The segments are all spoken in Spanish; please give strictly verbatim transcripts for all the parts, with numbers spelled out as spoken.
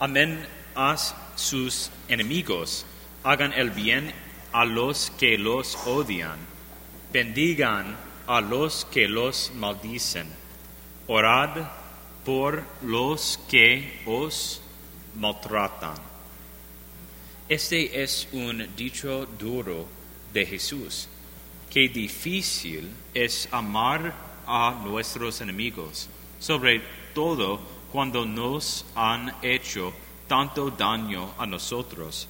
Amén. Haz sus enemigos, hagan el bien a los que los odian, bendigan a los que los maldicen, orad por los que os maltratan. Este es un dicho duro de Jesús, que difícil es amar a nuestros enemigos, sobre todo cuando nos han hecho tanto daño a nosotros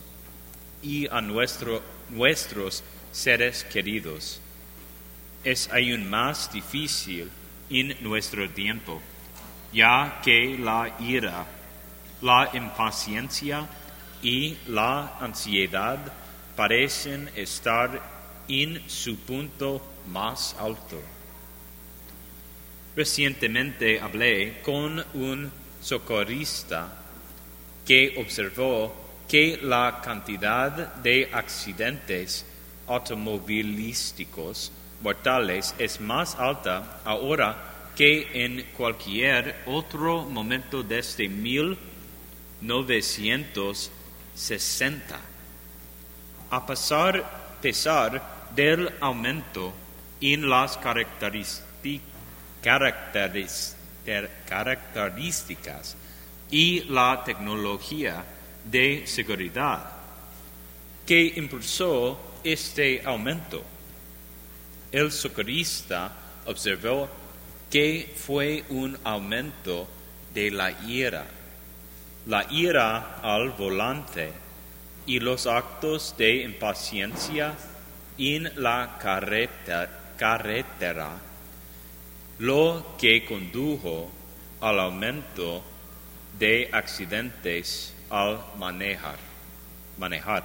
y a nuestro, nuestros seres queridos. Es aún más difícil en nuestro tiempo, ya que la ira, la impaciencia y la ansiedad parecen estar en su punto más alto. Recientemente hablé con un socorrista que observó que la cantidad de accidentes automovilísticos mortales es más alta ahora que en cualquier otro momento desde mil novecientos sesenta. A pesar, pesar del aumento en las característic, caracteris, ter, características y la tecnología de seguridad que impulsó este aumento, el socorrista observó que fue un aumento de la ira, la ira al volante y los actos de impaciencia en la carreta, carretera, lo que condujo al aumento de accidentes al manejar, manejar.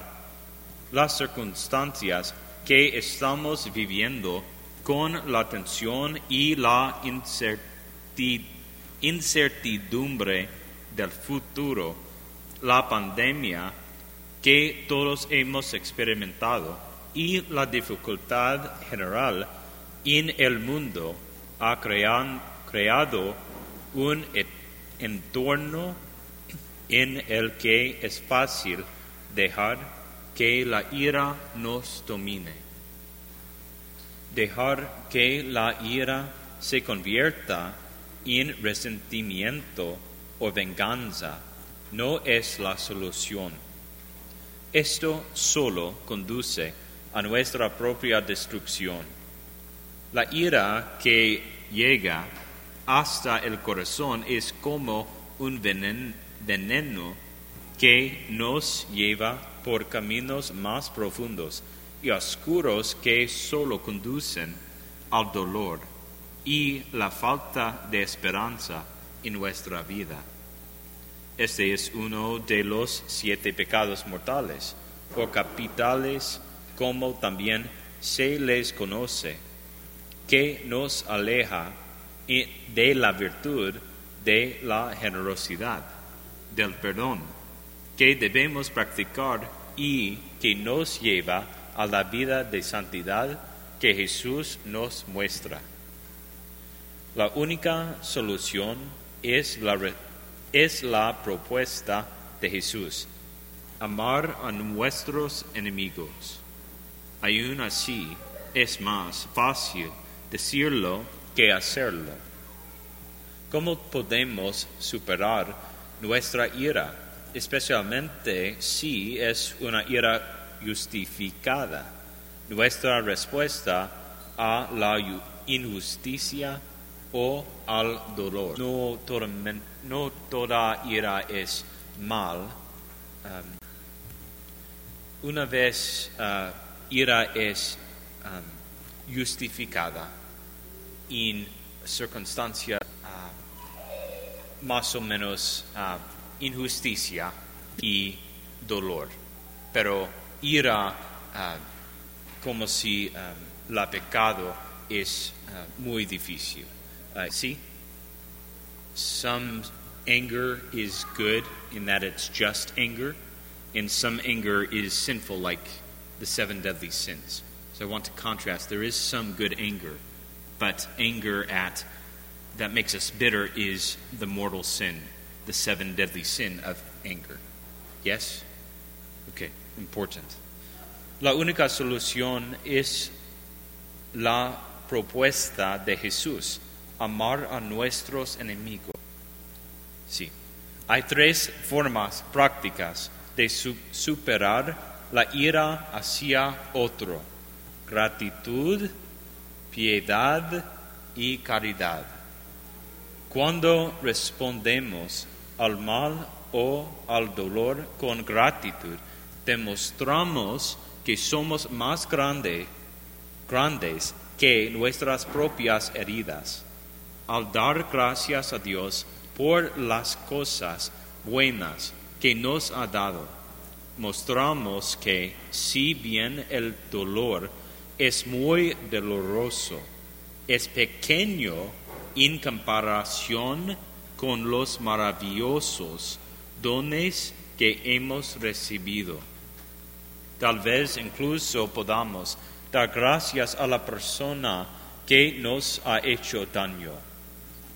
Las circunstancias que estamos viviendo con la tensión y la incertidumbre del futuro, la pandemia que todos hemos experimentado y la dificultad general en el mundo ha crean, creado un entorno en el que es fácil dejar que la ira nos domine, dejar que la ira se convierta en resentimiento o venganza no es la solución. Esto solo conduce a nuestra propia destrucción. La ira que llega hasta el corazón es como un veneno que nos lleva por caminos más profundos y oscuros que solo conducen al dolor y la falta de esperanza en nuestra vida. Este es uno de los siete pecados mortales o capitales, como también se les conoce, que nos aleja de la virtud de la generosidad, del perdón, que debemos practicar y que nos lleva a la vida de santidad que Jesús nos muestra. La única solución es la, es la propuesta de Jesús, amar a nuestros enemigos. Aún así, es más fácil decirlo que hacerlo. ¿Cómo podemos superar nuestra ira, especialmente si es una ira justificada? Nuestra respuesta a la injusticia o al dolor. No, tormen, no toda ira es mal. Um, una vez uh, ira es um, justificada en circunstancias uh, más o menos uh, injusticia y dolor, pero ira uh, como si um, la pecado es uh, muy difícil. Uh, see, some anger is good in that it's just anger, and some anger is sinful, like the seven deadly sins. So I want to contrast. There is some good anger, but anger at that makes us bitter is the mortal sin the seven deadly sin of anger. Yes? Okay, important. La única solución es la propuesta de Jesús, amar a nuestros enemigos. Sí. Hay tres formas prácticas de su- superar la ira hacia otro: gratitud, piedad y caridad. Cuando respondemos al mal o al dolor con gratitud, demostramos que somos más grande, grandes que nuestras propias heridas. Al dar gracias a Dios por las cosas buenas que nos ha dado, mostramos que, si bien el dolor es muy doloroso, es pequeño en comparación con los maravillosos dones que hemos recibido. Tal vez incluso podamos dar gracias a la persona que nos ha hecho daño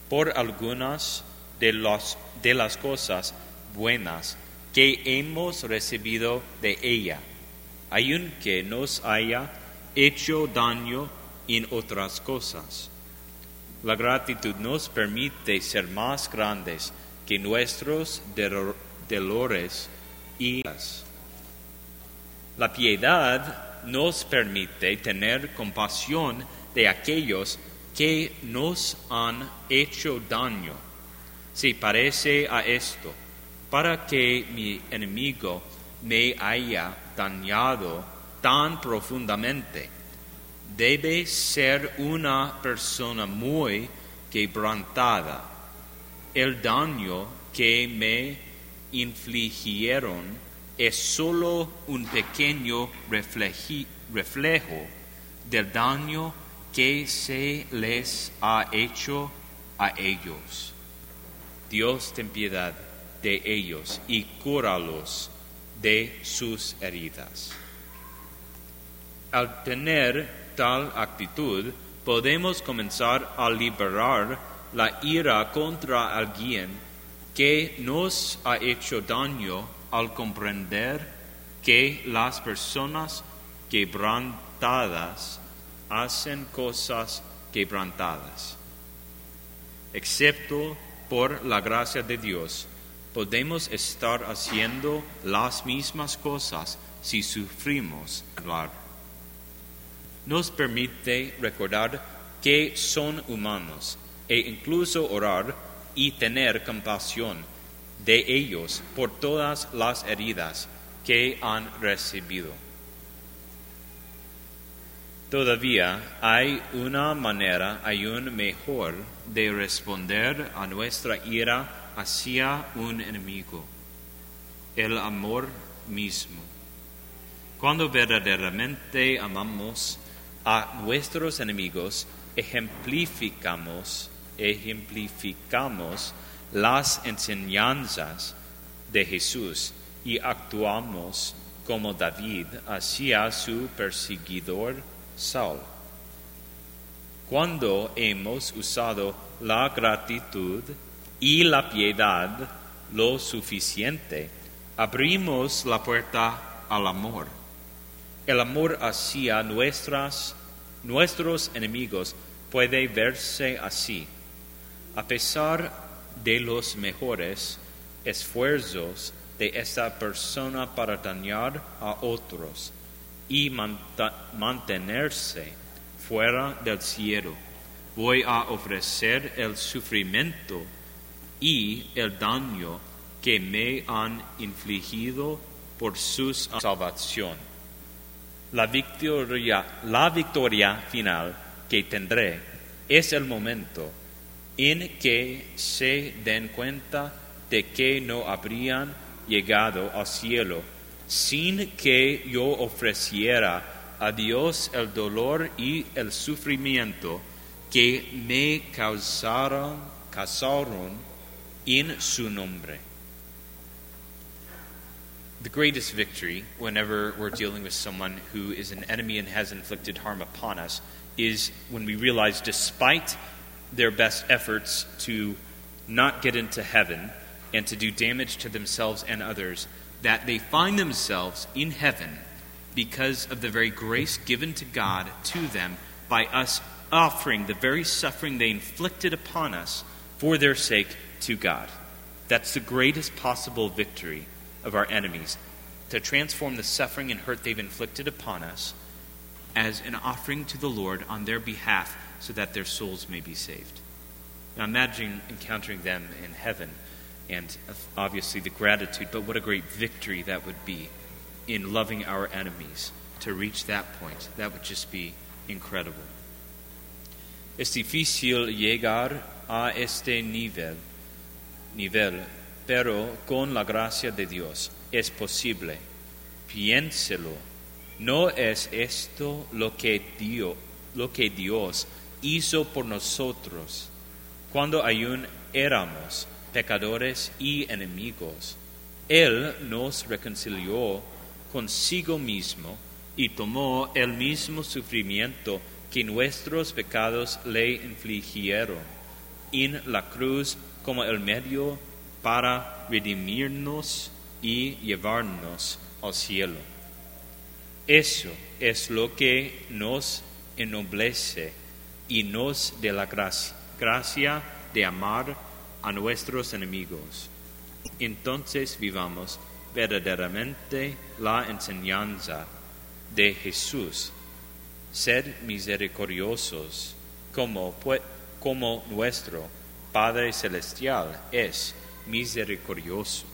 por algunas de, los, de las cosas buenas que hemos recibido de ella, aunque nos haya hecho daño en otras cosas. La gratitud nos permite ser más grandes que nuestros dolores y heridas. La piedad nos permite tener compasión de aquellos que nos han hecho daño. Se parece a esto: para que mi enemigo me haya dañado tan profundamente, debe ser una persona muy quebrantada. El daño que me infligieron es solo un pequeño reflejo del daño que se les ha hecho a ellos. Dios, ten piedad de ellos y cúralos de sus heridas. Al tener tal actitud, podemos comenzar a liberar la ira contra alguien que nos ha hecho daño al comprender que las personas quebrantadas hacen cosas quebrantadas. Excepto por la gracia de Dios, podemos estar haciendo las mismas cosas si sufrimos. Nos permite recordar que son humanos e incluso orar y tener compasión de ellos por todas las heridas que han recibido. Todavía hay una manera aún mejor de responder a nuestra ira hacia un enemigo: el amor mismo. Cuando verdaderamente amamos a nuestros enemigos, ejemplificamos, ejemplificamos las enseñanzas de Jesús y actuamos como David hacia su perseguidor Saúl. Cuando hemos usado la gratitud y la piedad lo suficiente, abrimos la puerta al amor. El amor hacia nuestras, nuestros enemigos puede verse así: a pesar de los mejores esfuerzos de esta persona para dañar a otros y mant- mantenerse fuera del cielo, voy a ofrecer el sufrimiento y el daño que me han infligido por su salvación. La victoria, la victoria final que tendré es el momento en que se den cuenta de que no habrían llegado al cielo sin que yo ofreciera a Dios el dolor y el sufrimiento que me causaron, causaron in su nombre. The greatest victory, whenever we're dealing with someone who is an enemy and has inflicted harm upon us, is when we realize, despite their best efforts to not get into heaven, and to do damage to themselves and others, that they find themselves in heaven because of the very grace given to God to them by us offering the very suffering they inflicted upon us for their sake to God. That's the greatest possible victory of our enemies, to transform the suffering and hurt they've inflicted upon us as an offering to the Lord on their behalf so that their souls may be saved. Now imagine encountering them in heaven and obviously the gratitude, but what a great victory that would be in loving our enemies to reach that point. That would just be incredible. Es difícil llegar a este nivel, nivel, pero con la gracia de Dios es posible. Piénselo. ¿No es esto lo que Dios, lo que Dios hizo por nosotros cuando aún éramos pecadores y enemigos? Él nos reconcilió consigo mismo y tomó el mismo sufrimiento que nuestros pecados le infligieron en la cruz como el medio para redimirnos y llevarnos al cielo. Eso es lo que nos ennoblece y nos da la gracia, gracia de amar a nuestros enemigos. Entonces vivamos verdaderamente la enseñanza de Jesús. Sed misericordiosos como, como nuestro Padre Celestial es misericordioso.